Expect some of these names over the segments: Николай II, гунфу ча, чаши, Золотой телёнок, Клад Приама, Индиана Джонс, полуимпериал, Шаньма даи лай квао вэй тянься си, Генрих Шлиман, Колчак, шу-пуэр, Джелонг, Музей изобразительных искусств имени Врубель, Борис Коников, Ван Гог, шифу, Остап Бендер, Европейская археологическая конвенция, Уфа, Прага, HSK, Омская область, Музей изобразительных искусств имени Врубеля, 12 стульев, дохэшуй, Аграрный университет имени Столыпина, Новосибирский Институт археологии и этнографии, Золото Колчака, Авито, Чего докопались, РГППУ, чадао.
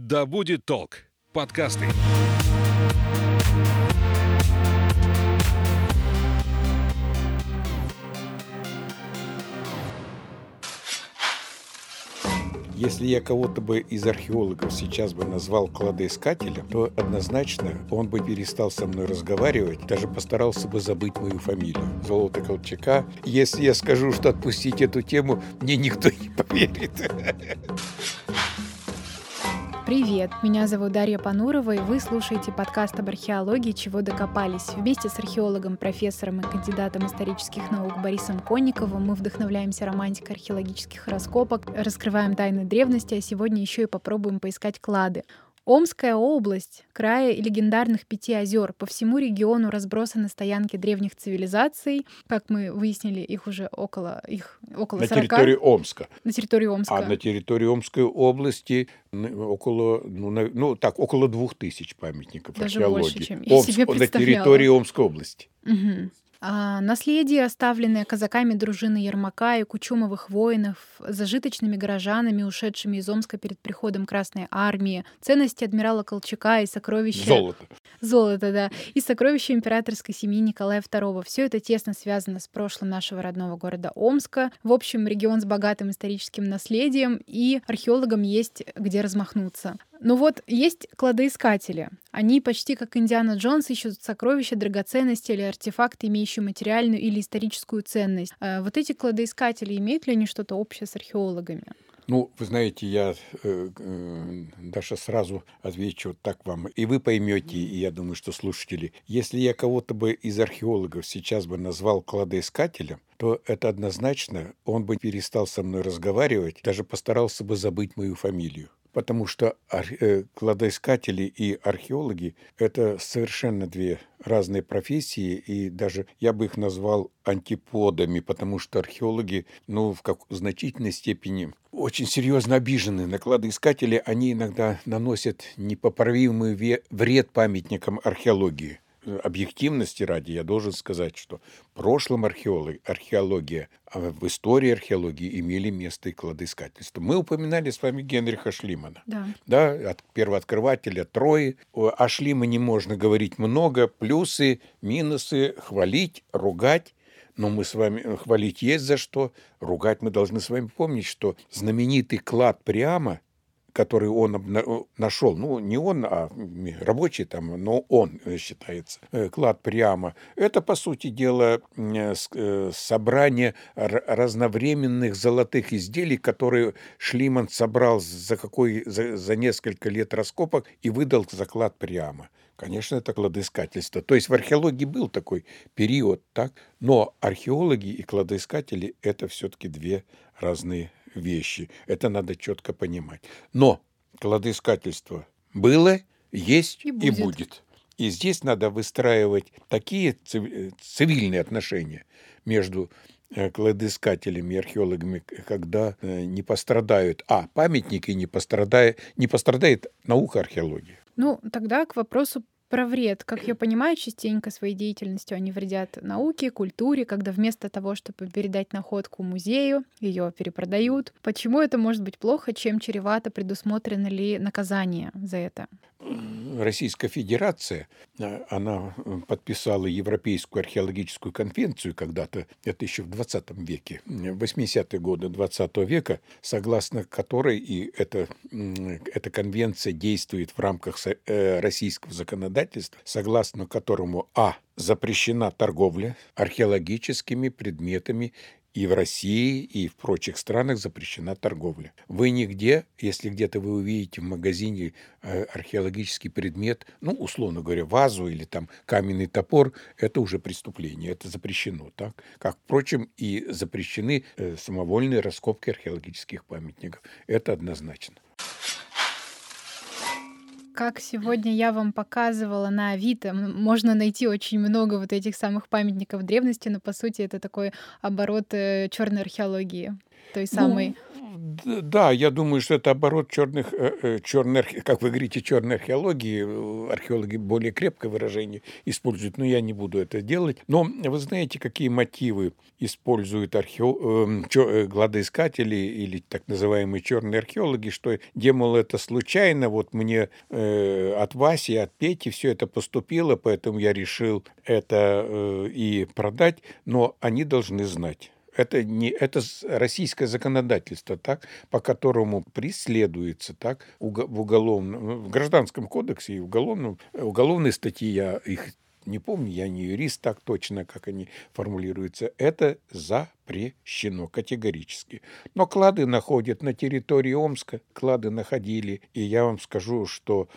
Да будет толк. Подкасты. Если я кого-то бы из археологов сейчас бы назвал кладоискателем, то однозначно он бы перестал со мной разговаривать, даже постарался бы забыть мою фамилию. Золото Колчака. Если я скажу, что отпустить эту тему, мне никто не поверит. Привет, меня зовут Дарья Панурова, и вы слушаете подкаст об археологии «Чего докопались». Вместе с археологом, профессором и кандидатом исторических наук Борисом Кониковым мы вдохновляемся романтикой археологических раскопок, раскрываем тайны древности, а сегодня еще и попробуем поискать клады. Омская область, края легендарных 5 озер. По всему региону разбросаны стоянки древних цивилизаций. Как мы выяснили, их уже около 40. На территории Омска. А на территории Омской области около 2000 памятников археологии. Даже больше, чем я себе представляла. На территории Омской области. Угу. Наследие, оставленное казаками дружины Ермака и Кучумовых воинов, зажиточными горожанами, ушедшими из Омска перед приходом Красной Армии, ценности адмирала Колчака и сокровища... Золото, да. И сокровища императорской семьи Николая II. Все это тесно связано с прошлым нашего родного города Омска. В общем, регион с богатым историческим наследием, и археологам есть где размахнуться. Ну вот, есть кладоискатели. Они почти как Индиана Джонс ищут сокровища, драгоценности или артефакты, имеющие материальную или историческую ценность. Вот эти кладоискатели, имеют ли они что-то общее с археологами? Ну, вы знаете, я, Даша, сразу отвечу вот так вам. И вы поймете, и я думаю, что слушатели. Если я кого-то бы из археологов сейчас бы назвал кладоискателем, то это однозначно он бы перестал со мной разговаривать, даже постарался бы забыть мою фамилию. Потому что кладоискатели и археологи – это совершенно две разные профессии, и даже я бы их назвал антиподами, потому что археологи, в значительной степени очень серьезно обижены на кладоискателей. Они иногда наносят непоправимый вред памятникам археологии. Объективности ради я должен сказать, что в прошлом археология, а в истории археологии имели место и кладоискательство. Мы упоминали с вами Генриха Шлимана, да, от первооткрывателя Трои. О Шлимане можно говорить много, плюсы, минусы, хвалить, ругать. Но мы с вами хвалить есть за что, ругать мы должны с вами помнить, что знаменитый клад Приама, который он нашел, не он, а рабочий там, но он считается, клад Приама. Это, по сути дела, собрание разновременных золотых изделий, которые Шлиман собрал за несколько лет раскопок и выдал за клад Приама. Конечно, это кладоискательство. То есть в археологии был такой период, так? Но археологи и кладоискатели – это все-таки две разные вещи. Это надо четко понимать. Но кладоискательство было, есть и будет. И здесь надо выстраивать такие цивильные отношения между кладоискателями и археологами, когда не пострадают памятники, не пострадает наука археологии. Тогда к вопросу про вред. Как я понимаю, частенько своей деятельностью они вредят науке, культуре, когда вместо того, чтобы передать находку музею, ее перепродают. Почему это может быть плохо, чем чревато, предусмотрено ли наказание за это? Российская Федерация, она подписала Европейскую археологическую конвенцию когда-то, это еще в 20 веке, в 80-е годы 20 века, согласно которой, и эта конвенция действует в рамках российского законодательства, согласно которому запрещена торговля археологическими предметами. И в России, и в прочих странах запрещена торговля. Вы нигде, если где-то вы увидите в магазине археологический предмет, условно говоря, вазу или там каменный топор, это уже преступление, это запрещено. Так? Как, впрочем, и запрещены самовольные раскопки археологических памятников. Это однозначно. Как сегодня я вам показывала на Авито, можно найти очень много вот этих самых памятников древности, но, по сути, это такой оборот черной археологии, той самой... Да, я думаю, что это оборот как вы говорите, черной археологии. Археологи более крепкое выражение используют, но я не буду это делать. Но вы знаете, какие мотивы используют кладоискатели или так называемые черные археологи, что, мол, это случайно, вот мне от Васи, от Пети все это поступило, поэтому я решил это и продать, но они должны знать. Это российское законодательство, так, по которому преследуется так, в Гражданском кодексе и уголовная статья, их не помню, я не юрист, так точно, как они формулируются, это запрещено категорически. Но клады находят на территории Омска, клады находили, и я вам скажу, что,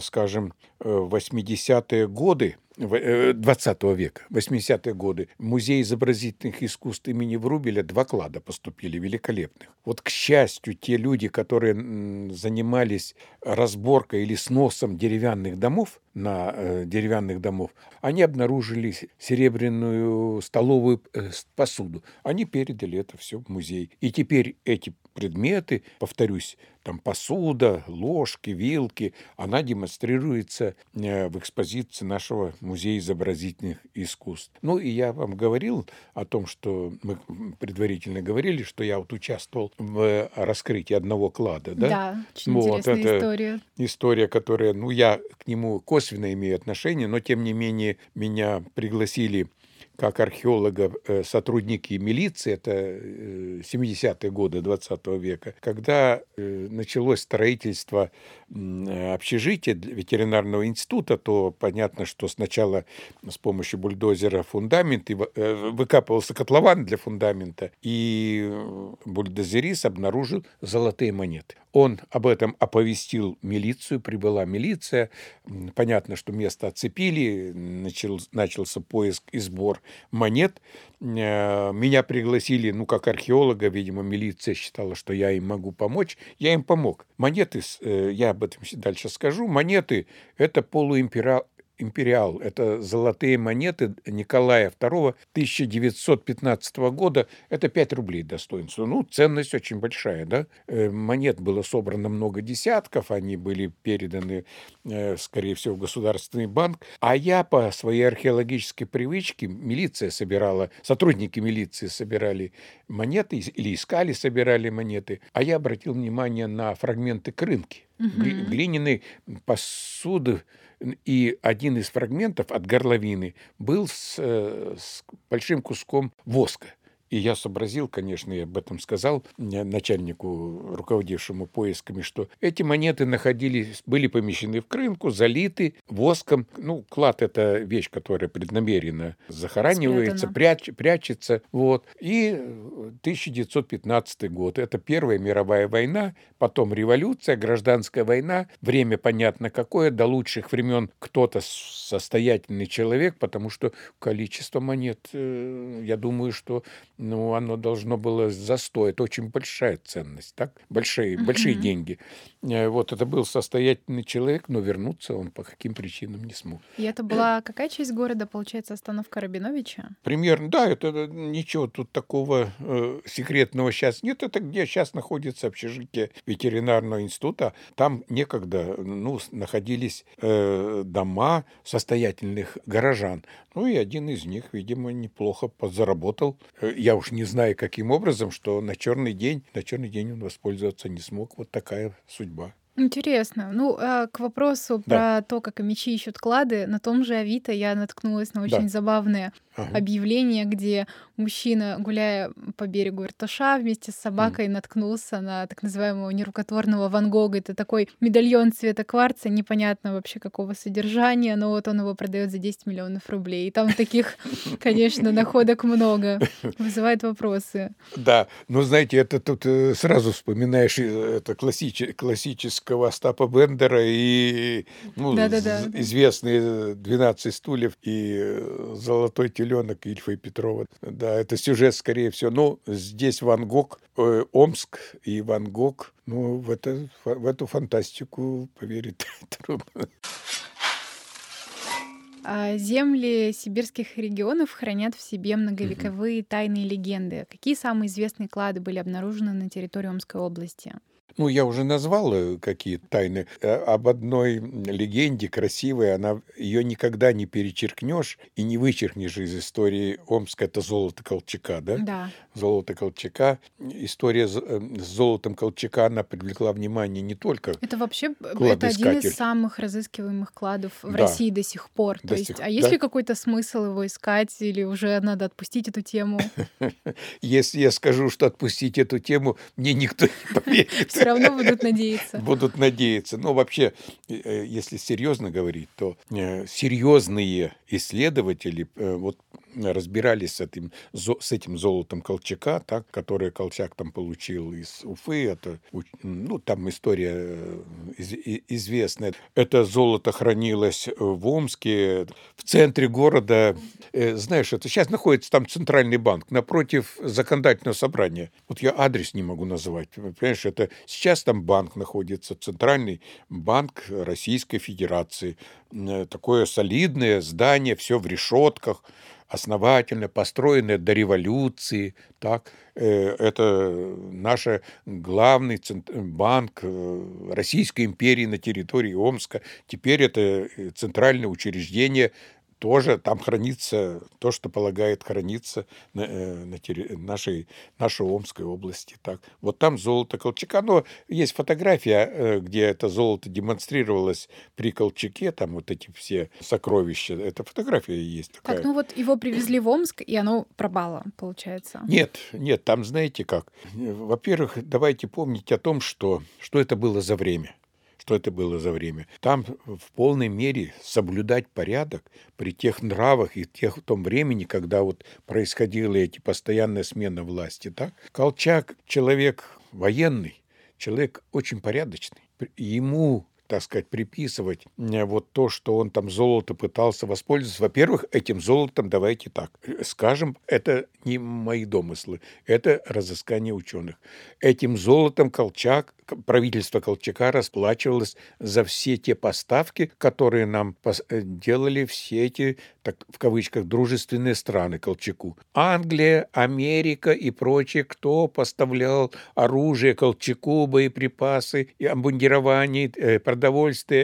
скажем, в 80-е годы 20 века, 80-е годы, в Музей изобразительных искусств имени Врубеля 2 клада поступили великолепных. Вот, к счастью, те люди, которые занимались разборкой или сносом деревянных домов, они обнаружили серебряную столовую посуду. Они передали это все в музей. И теперь эти предметы, повторюсь, там посуда, ложки, вилки, она демонстрируется в экспозиции нашего Музея изобразительных искусств. Ну и я вам говорил о том, что мы предварительно говорили, что я вот участвовал в раскрытии одного клада. Да, очень интересная история. История, которая, я к нему косвенно имею отношение, но тем не менее меня пригласили как археолога, сотрудники милиции, это 70-е годы 20 века, когда началось строительство общежития ветеринарного института, то понятно, что сначала с помощью бульдозера фундамент, выкапывался котлован для фундамента, и бульдозерист обнаружил золотые монеты. Он об этом оповестил милицию, прибыла милиция, понятно, что место оцепили, начался поиск и сбор монет. Меня пригласили, как археолога, видимо, милиция считала, что я им могу помочь. Я им помог. Монеты, я об этом дальше скажу, монеты – это полуимпериал, это золотые монеты Николая II 1915 года, это 5 рублей достоинства. Ценность очень большая, да? Монет было собрано много десятков, они были переданы, скорее всего, в Государственный банк. А я по своей археологической привычке, сотрудники милиции собирали монеты или собирали монеты, а я обратил внимание на фрагменты крынки, глиняной посуды, и один из фрагментов от горловины был с большим куском воска. И я сообразил, конечно, я об этом сказал начальнику, руководившему поисками, что эти монеты были помещены в крынку, залиты воском. Клад – это вещь, которая преднамеренно захоранивается, прячется. Вот. И 1915 год – это Первая мировая война, потом революция, гражданская война. Время понятно какое, до лучших времен кто-то состоятельный человек, потому что количество монет, я думаю, что оно должно было за 100. Это очень большая ценность, так? Большие деньги. Вот это был состоятельный человек, но вернуться он по каким причинам не смог. И это была какая часть города, получается, остановка Рабиновича? Примерно, да. Это ничего тут такого секретного сейчас нет. Это где сейчас находится общежитие ветеринарного института. Там некогда находились дома состоятельных горожан. И один из них, видимо, неплохо подзаработал. Я уж не знаю, каким образом, что на черный день он воспользоваться не смог. Вот такая судьба. Интересно. К вопросу про то, как омичи ищут клады, на том же Авито я наткнулась на очень забавное объявление, где мужчина, гуляя по берегу Иртыша, вместе с собакой наткнулся на так называемого нерукотворного Ван Гога. Это такой медальон цвета кварца, непонятно вообще какого содержания, но вот он его продает за 10 миллионов рублей. И там таких, конечно, находок много. Вызывает вопросы. Да, знаете, это тут сразу вспоминаешь это классическое Остапа Бендера и известные 12 стульев и Золотой телёнок Ильфа и Петрова. Да, это сюжет, скорее всего. Здесь Ван Гог, Омск и Ван Гог. В эту фантастику поверить трудно. Земли сибирских регионов хранят в себе многовековые тайные легенды. Какие самые известные клады были обнаружены на территории Омской области? Ну, я уже назвал какие тайны. Об одной легенде красивой, ее никогда не перечеркнешь и не вычеркнешь из истории Омска. Это золото Колчака, да? Да. Золото Колчака. История с золотом Колчака, она привлекла внимание не только... Это вообще это один из самых разыскиваемых кладов в России до сих пор. Есть ли какой-то смысл его искать или уже надо отпустить эту тему? Если я скажу, что отпустить эту тему, мне никто не поверит. Все равно будут надеяться. Будут надеяться. Но вообще, если серьезно говорить, то серьезные исследователи разбирались с этим золотом Колчака, которое Колчак там получил из Уфы. Там история известная. Это золото хранилось в Омске, в центре города. Знаешь, это сейчас находится там Центральный банк, напротив законодательного собрания. Вот я адрес не могу назвать. Понимаешь, это сейчас там банк находится, Центральный банк Российской Федерации. Такое солидное здание, все в решетках, основательно построенное до революции. Это наш главный банк Российской империи на территории Омска. Теперь это центральное учреждение. Тоже там хранится то, что полагает храниться нашей Омской области. Вот там золото Колчака. Но есть фотография, где это золото демонстрировалось при Колчаке, там вот эти все сокровища. Эта фотография есть такая. Так, его привезли в Омск, и оно пропало, получается. Нет, там знаете как. Во-первых, давайте помнить о том, что это было за время. Там в полной мере соблюдать порядок при тех нравах и в том времени, когда происходила постоянная смена власти. Так? Колчак – человек военный, человек очень порядочный. Ему, приписывать то, что он там золото пытался воспользоваться. Во-первых, этим золотом, давайте так скажем, это не мои домыслы, это разыскание ученых. Этим золотом правительство Колчака расплачивалось за все те поставки, которые нам делали все эти, в кавычках, дружественные страны Колчаку. Англия, Америка и прочие, кто поставлял оружие Колчаку, боеприпасы, обмундирование, продовольствие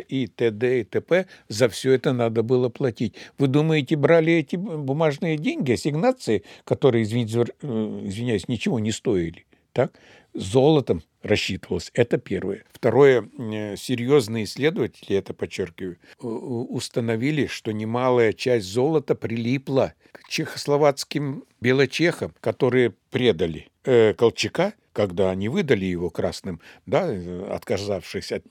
и т.д. и т.п. За все это надо было платить. Вы думаете, брали эти бумажные деньги, ассигнации, которые, извиняюсь, ничего не стоили? Так? Золотом рассчитывалось. Это первое. Второе. Серьезные исследователи, это подчеркиваю, установили, что немалая часть золота прилипла к чехословацким белочехам, которые предали Колчака, когда они выдали его красным, отказавшись от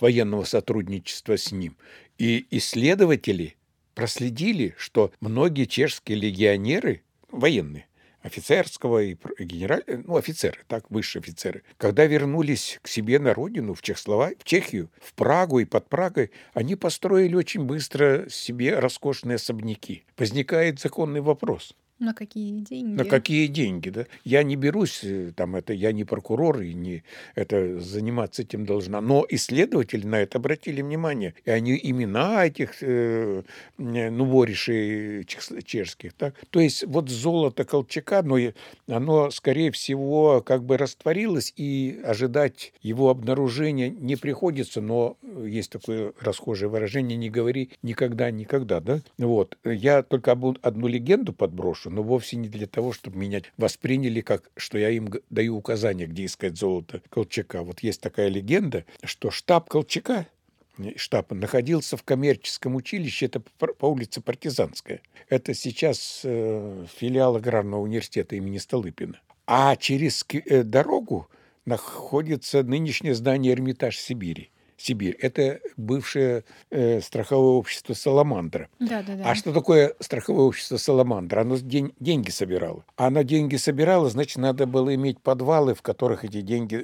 военного сотрудничества с ним. И исследователи проследили, что многие чешские легионеры, военные, офицерского и генерального, офицеры, высшие офицеры, когда вернулись к себе на родину, в Чехию, в Прагу и под Прагой, они построили очень быстро себе роскошные особняки. Возникает законный вопрос. На какие деньги? Я не берусь, я не прокурор и не заниматься этим должна. Но исследователи на это обратили внимание. И они имена этих нуворишей чешских. Так? То есть золото Колчака, оно, скорее всего, растворилось, и ожидать его обнаружения не приходится. Но есть такое расхожее выражение: не говори никогда. Да? Я только одну легенду подброшу, но вовсе не для того, чтобы меня восприняли как, что я им даю указания, где искать золото Колчака. Есть такая легенда, что штаб Колчака находился в коммерческом училище, это по улице Партизанская. Это сейчас филиал Аграрного университета имени Столыпина. А через дорогу находится нынешнее здание Эрмитаж Сибири. Сибирь. Это бывшее страховое общество «Саламандра». А что такое страховое общество «Саламандра»? Оно деньги собирало. Оно деньги собирало, значит, надо было иметь подвалы, в которых эти деньги,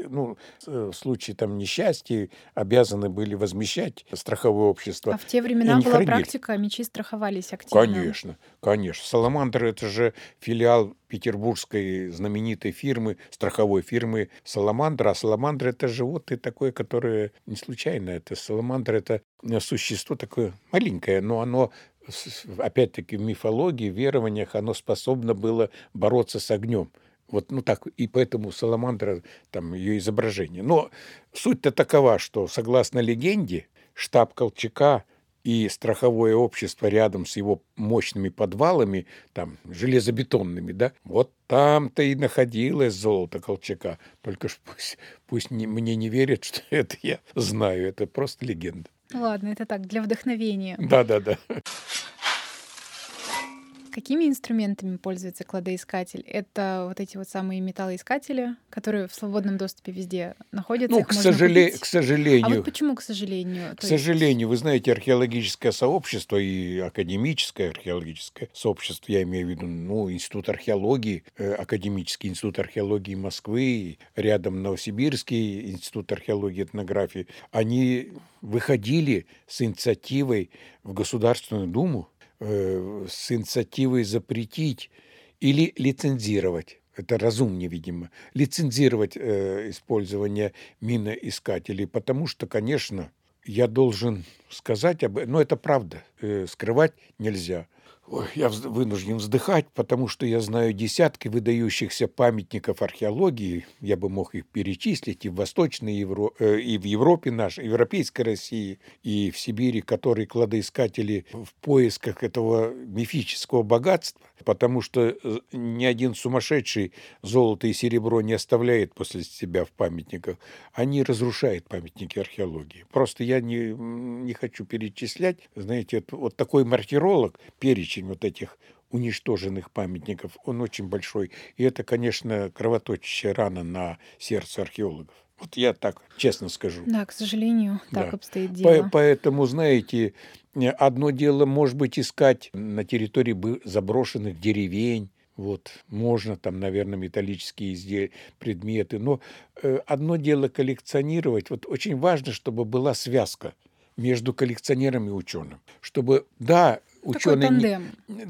в случае несчастья, обязаны были возмещать страховое общество. А в те времена была практика, мечи страховались активно. Конечно. «Саламандра» — это же филиал петербургской знаменитой страховой фирмы «Саламандра». А «Саламандра» — это животное такое, которое не случайно. Это «Саламандра» — это существо такое маленькое, но оно опять-таки, в мифологии, в верованиях оно способно было бороться с огнем. Вот, ну так, и поэтому Саламандра, там, ее изображение. Но суть-то такова, что, согласно легенде, штаб Колчака и страховое общество рядом с его мощными подвалами, там, железобетонными, да, вот там-то и находилось золото Колчака. Только пусть мне не верят, что это я знаю, это просто легенда. Ладно, это так, для вдохновения. Да-да-да. Какими инструментами пользуется кладоискатель? Это вот эти вот самые металлоискатели, которые в свободном доступе везде находятся? Ну, к сожалению. А вот почему к сожалению? К сожалению, вы знаете, археологическое сообщество и академическое археологическое сообщество, я имею в виду, ну, Институт археологии, Академический институт археологии Москвы, рядом Новосибирский институт археологии и этнографии, они выходили с инициативой в Государственную Думу, с инициативой запретить или лицензировать, это разумнее, видимо, лицензировать использование миноискателей, потому что, конечно, я должен сказать, но это правда, скрывать нельзя. Ой, я вынужден вздыхать, потому что я знаю десятки выдающихся памятников археологии, я бы мог их перечислить и в Восточной Европе, и в Европе нашей, и в Европейской России, и в Сибири, которые кладоискатели в поисках этого мифического богатства, потому что ни один сумасшедший золото и серебро не оставляет после себя в памятниках. Они разрушают памятники археологии. Просто я не хочу перечислять. Знаете, вот такой маркеролог, перечень вот этих уничтоженных памятников, он очень большой. И это, конечно, кровоточащая рана на сердце археологов. Вот я так честно скажу. Да, к сожалению, так обстоит дело. Поэтому, знаете, одно дело, может быть, искать на территории заброшенных деревень. Вот, можно там, наверное, металлические изделия, предметы. Но одно дело коллекционировать. Вот очень важно, чтобы была связка между коллекционером и ученым. Чтобы, да, ученый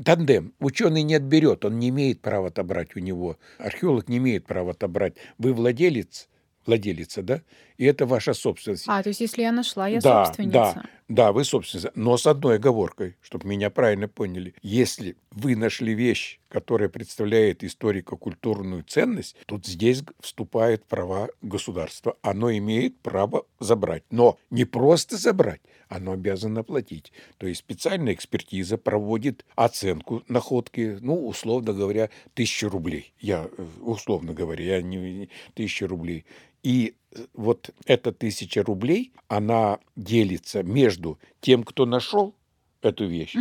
тандем. Ученый не отберет, он не имеет права отобрать у него. Археолог не имеет права отобрать. Вы владелица, да? И это ваша собственность. То есть если я нашла, я собственница. Да, вы собственница. Но с одной оговоркой, чтобы меня правильно поняли. Если вы нашли вещь, которая представляет историко-культурную ценность, тут здесь вступает права государства. Оно имеет право забрать. Но не просто забрать, оно обязано платить. То есть специальная экспертиза проводит оценку находки, ну, условно говоря, 1000 рублей. Я не 1000 рублей. И вот эта 1000 рублей, она делится между тем, кто нашел эту вещь,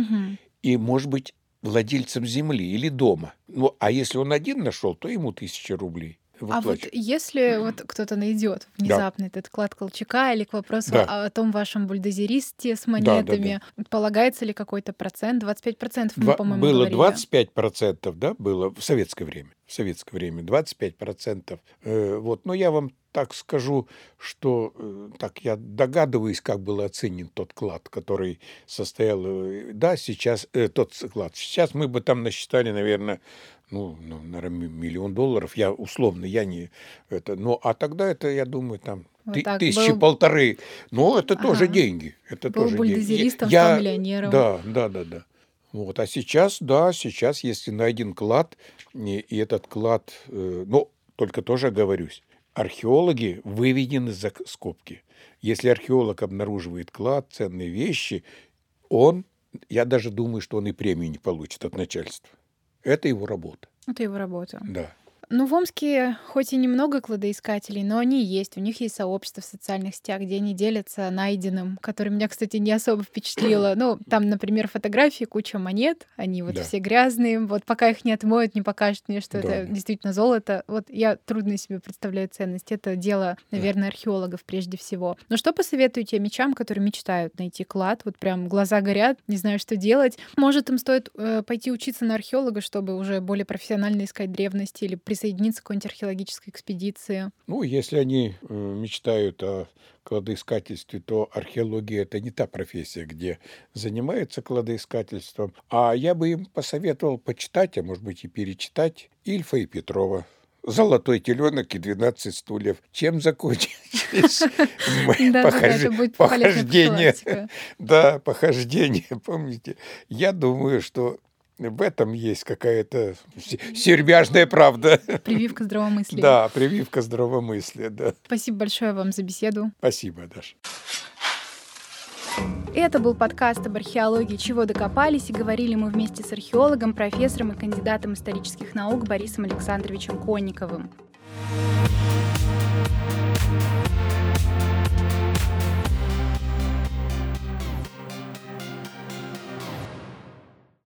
и, может быть, владельцем земли или дома. Ну, а если он один нашел, то ему 1000 рублей. Вот если вот кто-то найдет внезапно этот клад Колчака или к вопросу о том вашем бульдозеристе с монетами, полагается ли какой-то процент? 25% мы, по-моему, было говорили. 25%, да, было в советское время. В советское время 25%. Вот. Но я вам так скажу, что так я догадываюсь, как был оценен тот клад, который состоял... Да, сейчас тот клад. Сейчас мы бы там насчитали, наверное... наверное, $1 миллион. Я условно, а тогда это, я думаю, там вот полторы. Но это тоже деньги. Это был тоже бульдозеристом, стал миллионером. Да. Вот. А сейчас, сейчас, если найден клад, и этот клад, только тоже оговорюсь, археологи выведены за скобки. Если археолог обнаруживает клад, ценные вещи, я даже думаю, что он и премию не получит от начальства. Это его работа. Да. В Омске хоть и немного кладоискателей, но они есть. У них есть сообщество в социальных сетях, где они делятся найденным, которое меня, кстати, не особо впечатлило. Там, например, фотографии, куча монет. Они все грязные. Вот пока их не отмоют, не покажут мне, что это действительно золото. Вот я трудно себе представляю ценность. Это дело, наверное, археологов прежде всего. Но что посоветуете мечам, которые мечтают найти клад? Вот прям глаза горят, не знаю, что делать. Может, им стоит пойти учиться на археолога, чтобы уже более профессионально искать древности или присоединиться к какой-нибудь археологической экспедиции? Если они мечтают о кладоискательстве, то археология — это не та профессия, где занимается кладоискательством. А я бы им посоветовал почитать, а может быть и перечитать Ильфа и Петрова. «Золотой телёнок» и «12 стульев». Чем закончились похождения? Да, похождения, помните? Я думаю, что в этом есть какая-то серьёзная правда. Прививка здравомыслия. Да, прививка здравомыслия, да. Спасибо большое вам за беседу. Спасибо, Даша. Это был подкаст об археологии «Чего докопались», и говорили мы вместе с археологом, профессором и кандидатом исторических наук Борисом Александровичем Кониковым.